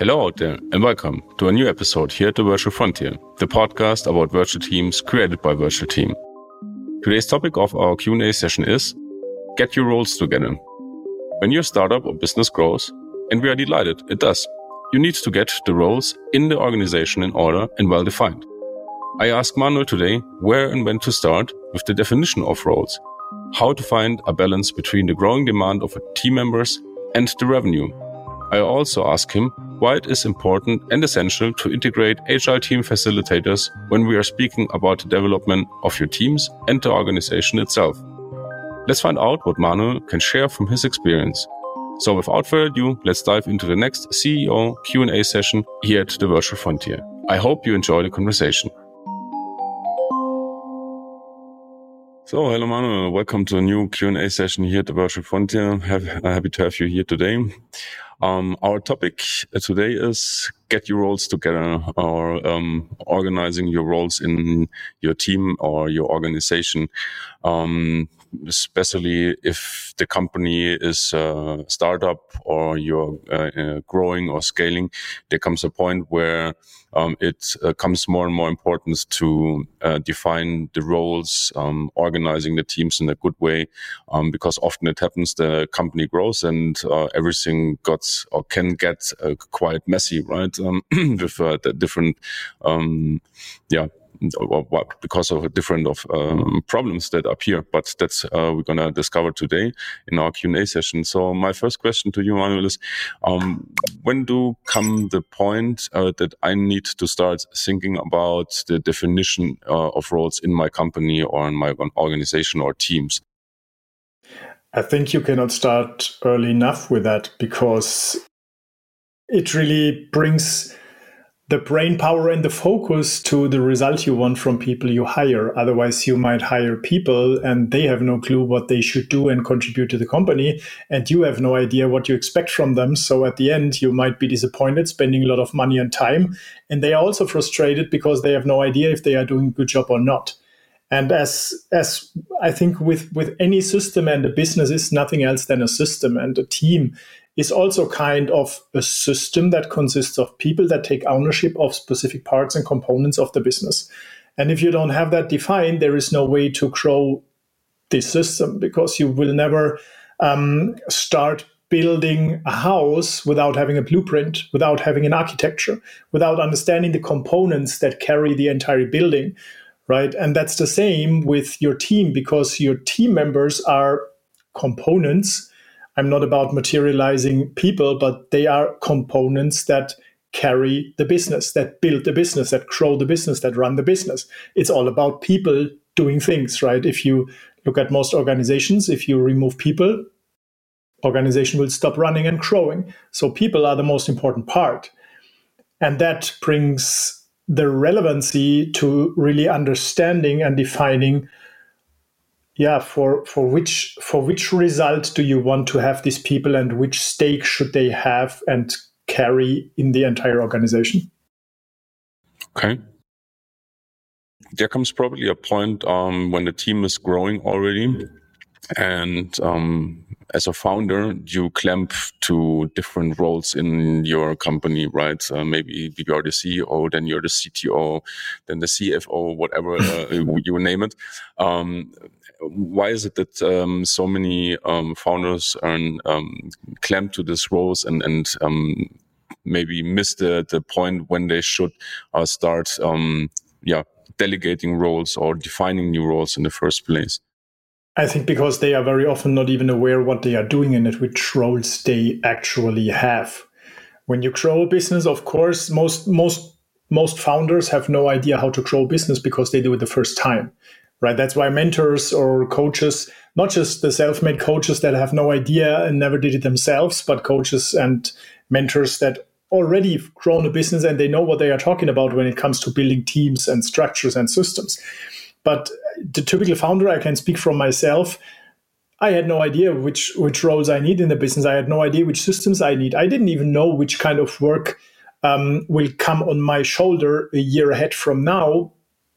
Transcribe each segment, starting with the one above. Hello out there and welcome to a new episode here at the Virtual Frontier, the podcast about virtual teams created by Virtual Team. Today's topic of our Q&A session is Get Your Roles Together. When your startup or business grows, and we are delighted it does, you need to get the roles in the organization in order and well defined. I asked Manuel today where and when to start with the definition of roles, how to find a balance between the growing demand of team members and the revenue. I also asked him why it is important and essential to integrate agile team facilitators when we are speaking about the development of your teams and the organization itself. Let's find out what Manuel can share from his experience. So without further ado, let's dive into the next CEO Q&A session here at the Virtual Frontier. I hope you enjoy the conversation. So, hello Manuel, welcome to a new Q&A session here at the Virtual Frontier. Happy to have you here today. Our topic today is get your roles together, or organizing your roles in your team or your organization, especially if the company is a startup or you're growing or scaling. There comes a point where it comes more and more important to define the roles, organizing the teams in a good way, because often it happens the company grows and everything gets or can get quite messy, right? With the different, because of different problems that appear. But that's we're gonna discover today in our Q&A session. So my first question to you, Manuel, is when do come the point that I need to start thinking about the definition of roles in my company or in my organization or teams? I think you cannot start early enough with that, because it really brings the brain power and the focus to the result you want from people you hire. Otherwise, you might hire people and they have no clue what they should do and contribute to the company, and you have no idea what you expect from them. So at the end, you might be disappointed, spending a lot of money and time, and they are also frustrated because they have no idea if they are doing a good job or not. And as I think with any system, and a business is nothing else than a system, and a team is also kind of a system that consists of people that take ownership of specific parts and components of the business. And if you don't have that defined, there is no way to grow this system, because you will never start building a house without having a blueprint, without having an architecture, without understanding the components that carry the entire building, right? And that's the same with your team, because your team members are components. I'm not about materializing people, but they are components that carry the business, that build the business, that grow the business, that run the business. It's all about people doing things, right? If you look at most organizations, if you remove people, organization will stop running and growing. So people are the most important part. And that brings the relevancy to really understanding and defining, for which result do you want to have these people, and which stake should they have and carry in the entire organization? Okay. There comes probably a point when the team is growing already, and as a founder, you clamp to different roles in your company, right? Maybe you're the CEO, then you're the CTO, then the CFO, whatever you name it. Why is it that so many founders are clamped to these roles and maybe miss the point when they should start delegating roles or defining new roles in the first place? I think because they are very often not even aware what they are doing and at which roles they actually have. When you grow a business, of course, most founders have no idea how to grow a business because they do it the first time. Right. That's why mentors or coaches, not just the self-made coaches that have no idea and never did it themselves, but coaches and mentors that already grown a business and they know what they are talking about when it comes to building teams and structures and systems. But the typical founder, I can speak from myself, I had no idea which roles I need in the business. I had no idea which systems I need. I didn't even know which kind of work will come on my shoulder a year ahead from now,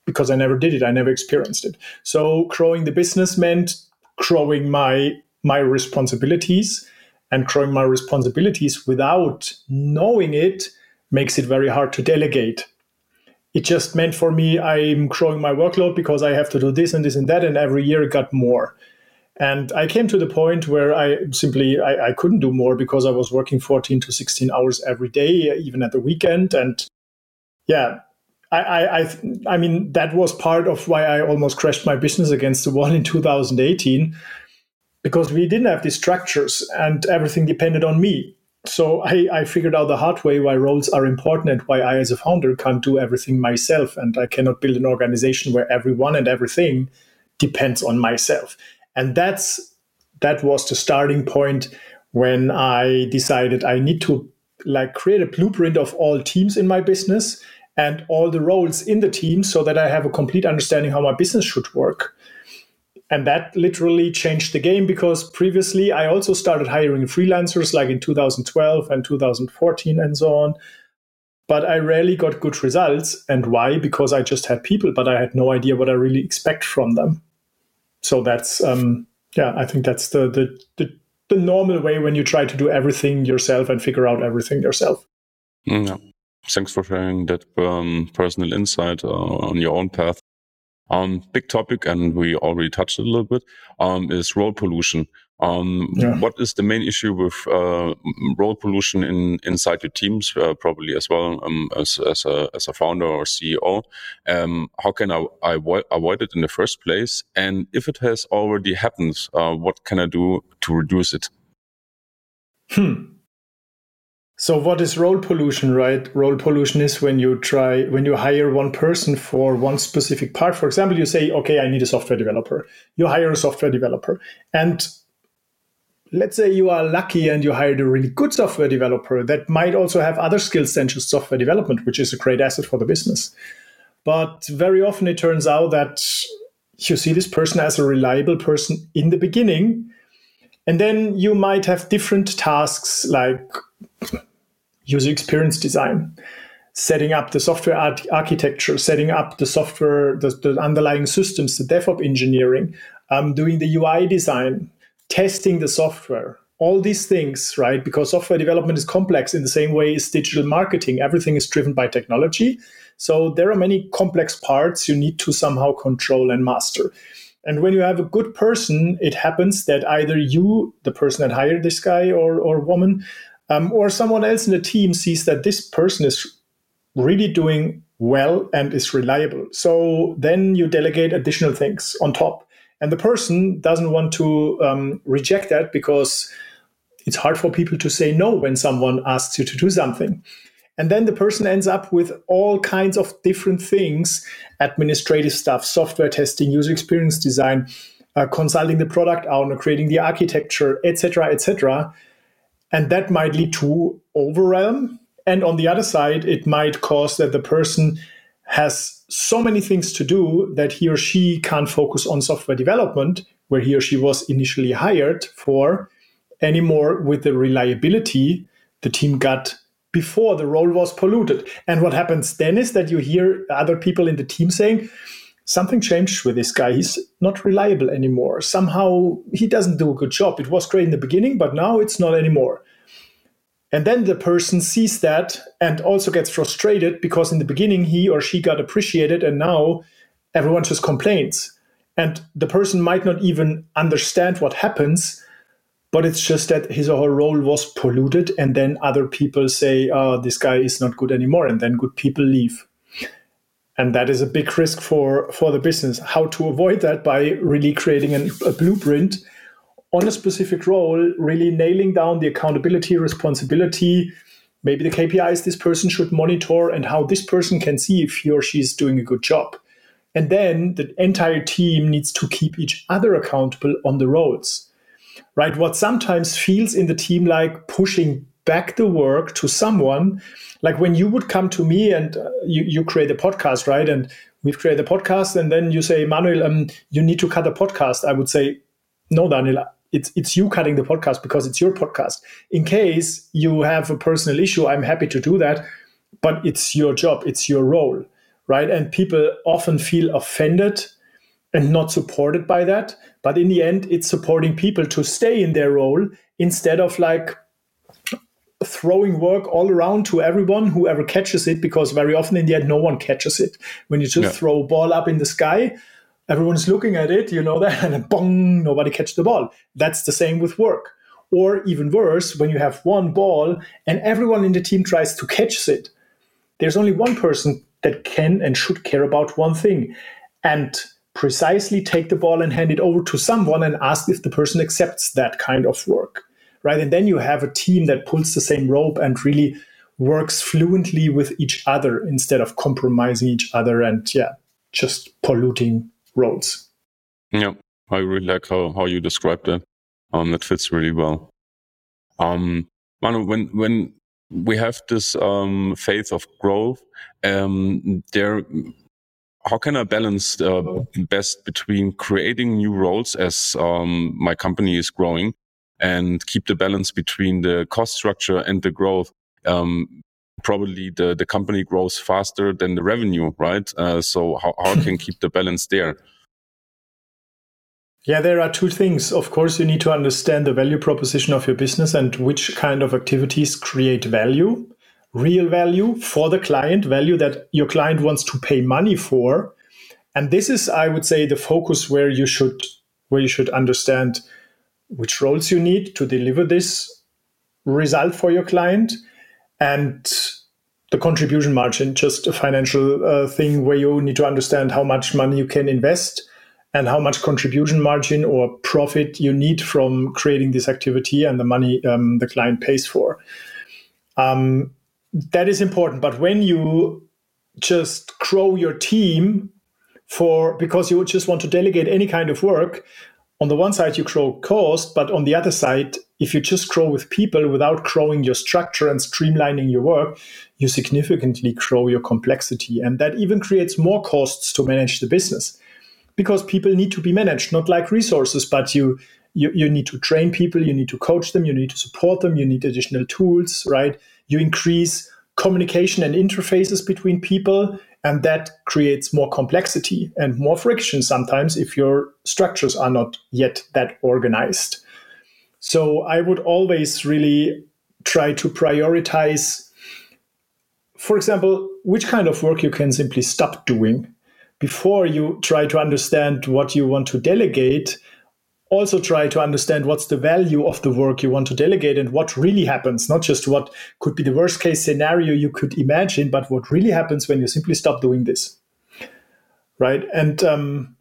because I never did it. I never experienced it. So growing the business meant growing my responsibilities, and growing my responsibilities without knowing it makes it very hard to delegate. It just meant for me, I'm growing my workload because I have to do this and this and that, and every year it got more. And I came to the point where I simply couldn't do more because I was working 14 to 16 hours every day, even at the weekend. And yeah, I mean, that was part of why I almost crashed my business against the wall in 2018, because we didn't have these structures and everything depended on me. So I figured out the hard way why roles are important and why I as a founder can't do everything myself, and I cannot build an organization where everyone and everything depends on myself. And that was the starting point when I decided I need to create a blueprint of all teams in my business and all the roles in the team so that I have a complete understanding how my business should work. And that literally changed the game, because previously I also started hiring freelancers like in 2012 and 2014 and so on. But I rarely got good results. And why? Because I just had people, but I had no idea what I really expect from them. So that's, I think that's the normal way when you try to do everything yourself and figure out everything yourself. Yeah. Thanks for sharing that personal insight on your own path. Big topic, and we already touched a little bit, is role pollution. What is the main issue with role pollution inside your teams, probably as well as a founder or CEO? How can I avoid it in the first place? And if it has already happened, what can I do to reduce it? So what is role pollution, right? Role pollution is when you hire one person for one specific part. For example, you say, okay, I need a software developer. You hire a software developer. And let's say you are lucky and you hired a really good software developer that might also have other skills than just software development, which is a great asset for the business. But very often it turns out that you see this person as a reliable person in the beginning. And then you might have different tasks like user experience design, setting up the software architecture, setting up the software, the underlying systems, the DevOps engineering, doing the UI design, testing the software, all these things, right? Because software development is complex in the same way as digital marketing. Everything is driven by technology. So there are many complex parts you need to somehow control and master. And when you have a good person, it happens that either you, the person that hired this guy or woman, or someone else in the team sees that this person is really doing well and is reliable. So then you delegate additional things on top. And the person doesn't want to reject that, because it's hard for people to say no when someone asks you to do something. And then the person ends up with all kinds of different things: administrative stuff, software testing, user experience design, consulting the product owner, creating the architecture, etc. And that might lead to overwhelm. And on the other side, it might cause that the person has so many things to do that he or she can't focus on software development, where he or she was initially hired for, anymore with the reliability the team got before the role was polluted. And what happens then is that you hear other people in the team saying, something changed with this guy. He's not reliable anymore. Somehow he doesn't do a good job. It was great in the beginning, but now it's not anymore. And then the person sees that and also gets frustrated, because in the beginning he or she got appreciated and now everyone just complains. And the person might not even understand what happens, but it's just that his or her role was polluted, and then other people say, oh, this guy is not good anymore, and then good people leave. And that is a big risk for the business. How to avoid that? By really creating a blueprint on a specific role, really nailing down the accountability, responsibility, maybe the KPIs this person should monitor, and how this person can see if he or she is doing a good job. And then the entire team needs to keep each other accountable on the roles, right? What sometimes feels in the team like pushing back the work to someone, like when you would come to me and you create a podcast, right? And we've created a podcast, and then you say, Manuel, you need to cut a podcast. I would say, no, Daniela, it's you cutting the podcast because it's your podcast. In case you have a personal issue, I'm happy to do that, but it's your job, it's your role, right? And people often feel offended and not supported by that. But in the end, it's supporting people to stay in their role instead of like throwing work all around to everyone, whoever catches it, because very often in the end, no one catches it. When you just throw a ball up in the sky, everyone's looking at it, you know that, and then bong, nobody catches the ball. That's the same with work. Or even worse, when you have one ball and everyone in the team tries to catch it, there's only one person that can and should care about one thing and precisely take the ball and hand it over to someone and ask if the person accepts that kind of work, right? And then you have a team that pulls the same rope and really works fluently with each other instead of compromising each other and just polluting roles. Yeah, I really like how you described that. That fits really well. Manu, when we have this phase of growth, how can I balance best between creating new roles as my company is growing and keep the balance between the cost structure and the growth? Probably the company grows faster than the revenue, right? So how can keep the balance there? Yeah, there are two things. Of course, you need to understand the value proposition of your business and which kind of activities create value, real value for the client, value that your client wants to pay money for. And this is, I would say, the focus where you should understand which roles you need to deliver this result for your client. And the contribution margin, just a financial thing where you need to understand how much money you can invest and how much contribution margin or profit you need from creating this activity and the money the client pays for. That is important. But when you just grow your team because you just want to delegate any kind of work, on the one side, you grow cost, but on the other side, if you just grow with people without growing your structure and streamlining your work, you significantly grow your complexity. And that even creates more costs to manage the business because people need to be managed, not like resources, but you need to train people, you need to coach them, you need to support them, you need additional tools, right? You increase communication and interfaces between people, and that creates more complexity and more friction sometimes if your structures are not yet that organized. So I would always really try to prioritize, for example, which kind of work you can simply stop doing before you try to understand what you want to delegate. Also try to understand what's the value of the work you want to delegate and what really happens, not just what could be the worst case scenario you could imagine, but what really happens when you simply stop doing this, right? And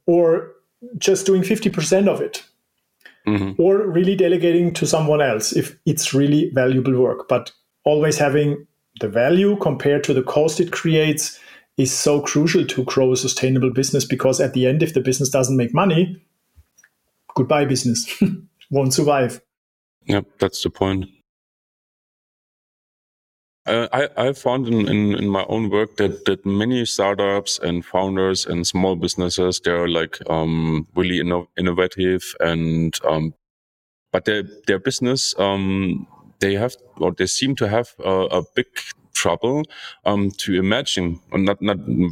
or just doing 50% of it. Mm-hmm. Or really delegating to someone else if it's really valuable work. But always having the value compared to the cost it creates is so crucial to grow a sustainable business, because at the end, if the business doesn't make money, goodbye business, won't survive. Yep, that's the point. I found in my own work that many startups and founders and small businesses, they are like really innovative, and but their business they seem to have a big trouble to imagine, not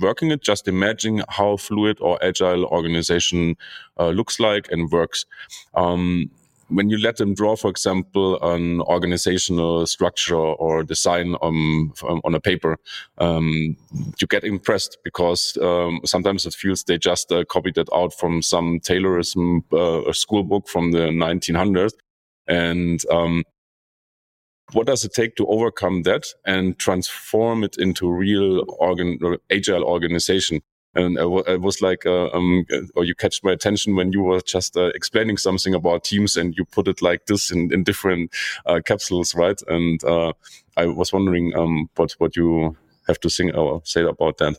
working it, just imagining how fluid or agile organization looks like and works. When you let them draw, for example, an organizational structure or design on a paper, you get impressed because sometimes it feels they just copied that out from some Taylorism school book from the 1900s. And what does it take to overcome that and transform it into real agile organization? And I was like, or you catch my attention when you were just explaining something about teams, and you put it like this in different capsules, right? And I was wondering what you have to say about that.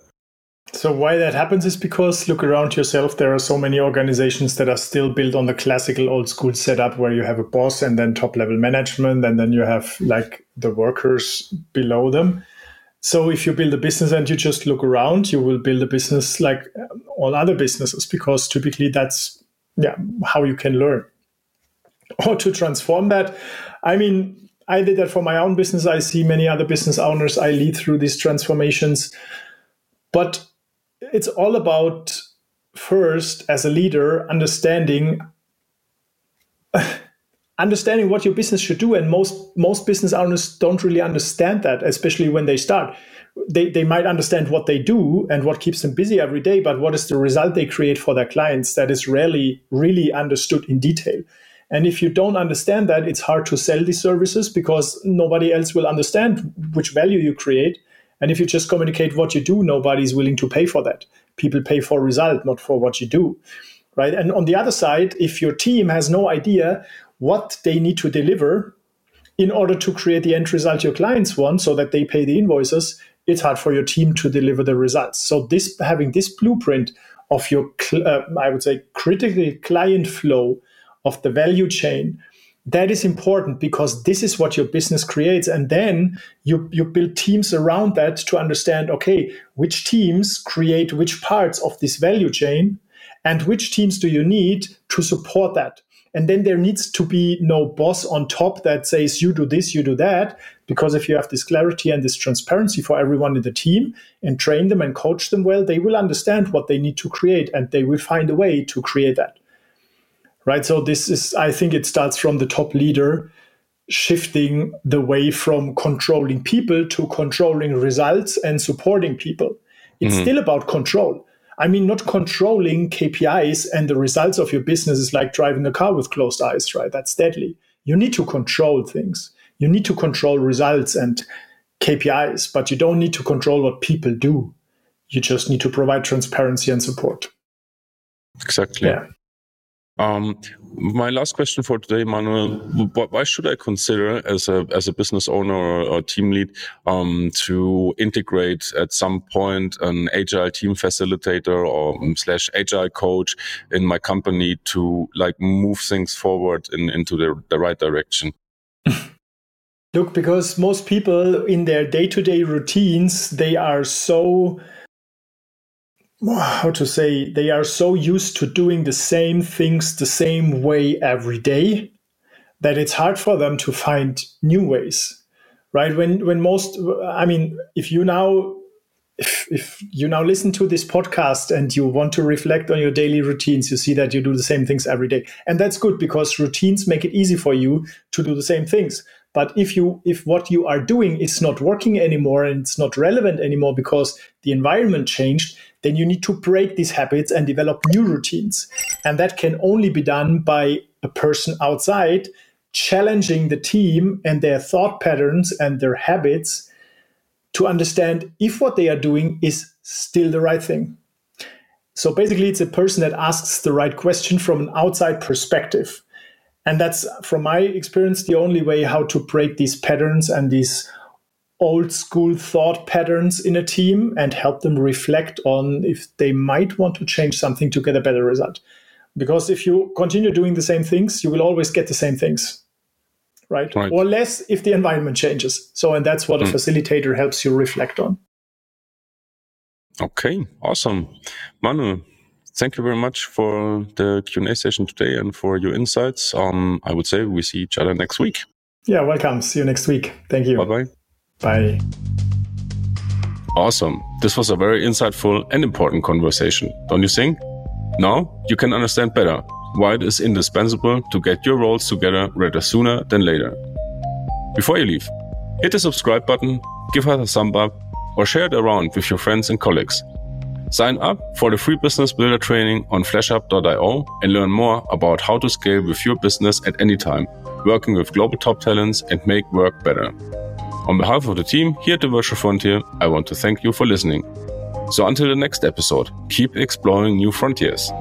So why that happens is because, look around yourself, there are so many organizations that are still built on the classical old school setup where you have a boss and then top level management, and then you have like the workers below them. So if you build a business and you just look around, you will build a business like all other businesses, because typically that's how you can learn. or to transform that. I mean, I did that for my own business. I see many other business owners I lead through these transformations. But it's all about first, as a leader, understanding what your business should do. And most business owners don't really understand that, especially when they start. They might understand what they do and what keeps them busy every day, but what is the result they create for their clients? That is rarely really understood in detail. And if you don't understand that, it's hard to sell these services because nobody else will understand which value you create. And if you just communicate what you do, nobody's willing to pay for that. People pay for result, not for what you do, right? And on the other side, if your team has no idea what they need to deliver in order to create the end result your clients want so that they pay the invoices, it's hard for your team to deliver the results. So this having this blueprint of your, I would say, critical client flow of the value chain, that is important because this is what your business creates. And then you build teams around that to understand, okay, which teams create which parts of this value chain and which teams do you need to support that. And then there needs to be no boss on top that says, you do this, you do that. Because if you have this clarity and this transparency for everyone in the team and train them and coach them well, they will understand what they need to create and they will find a way to create that. Right. So this is, I think it starts from the top leader, shifting the way from controlling people to controlling results and supporting people. It's still about control. I mean, not controlling KPIs and the results of your business is like driving a car with closed eyes, right? That's deadly. You need to control things. You need to control results and KPIs, but you don't need to control what people do. You just need to provide transparency and support. Exactly. Yeah. My last question for today, Manuel, why should I consider as a business owner or team lead to integrate at some point an agile team facilitator or / agile coach in my company to like move things forward into the right direction? Look, because most people in their day-to-day routines, they are so used to doing the same things the same way every day that it's hard for them to find new ways, right? If you now listen to this podcast and you want to reflect on your daily routines, you see that you do the same things every day. And that's good because routines make it easy for you to do the same things. But if what you are doing is not working anymore and it's not relevant anymore because the environment changed, then you need to break these habits and develop new routines. And that can only be done by a person outside challenging the team and their thought patterns and their habits to understand if what they are doing is still the right thing. So basically, it's a person that asks the right question from an outside perspective. And that's, from my experience, the only way how to break these patterns and these old school thought patterns in a team and help them reflect on if they might want to change something to get a better result. Because if you continue doing the same things, you will always get the same things, right? Or less if the environment changes. So, and that's what a facilitator helps you reflect on. Okay, awesome. Manuel, thank you very much for the Q&A session today and for your insights. I would say we see each other next week. Yeah, welcome. See you next week. Thank you. Bye-bye. Bye. Awesome. This was a very insightful and important conversation, don't you think? Now you can understand better why it is indispensable to get your roles together rather sooner than later. Before you leave, hit the subscribe button, give us a thumb up, or share it around with your friends and colleagues. Sign up for the free business builder training on flashup.io and learn more about how to scale with your business at any time, working with global top talents and make work better. On behalf of the team here at the Virtual Frontier, I want to thank you for listening. So until the next episode, keep exploring new frontiers.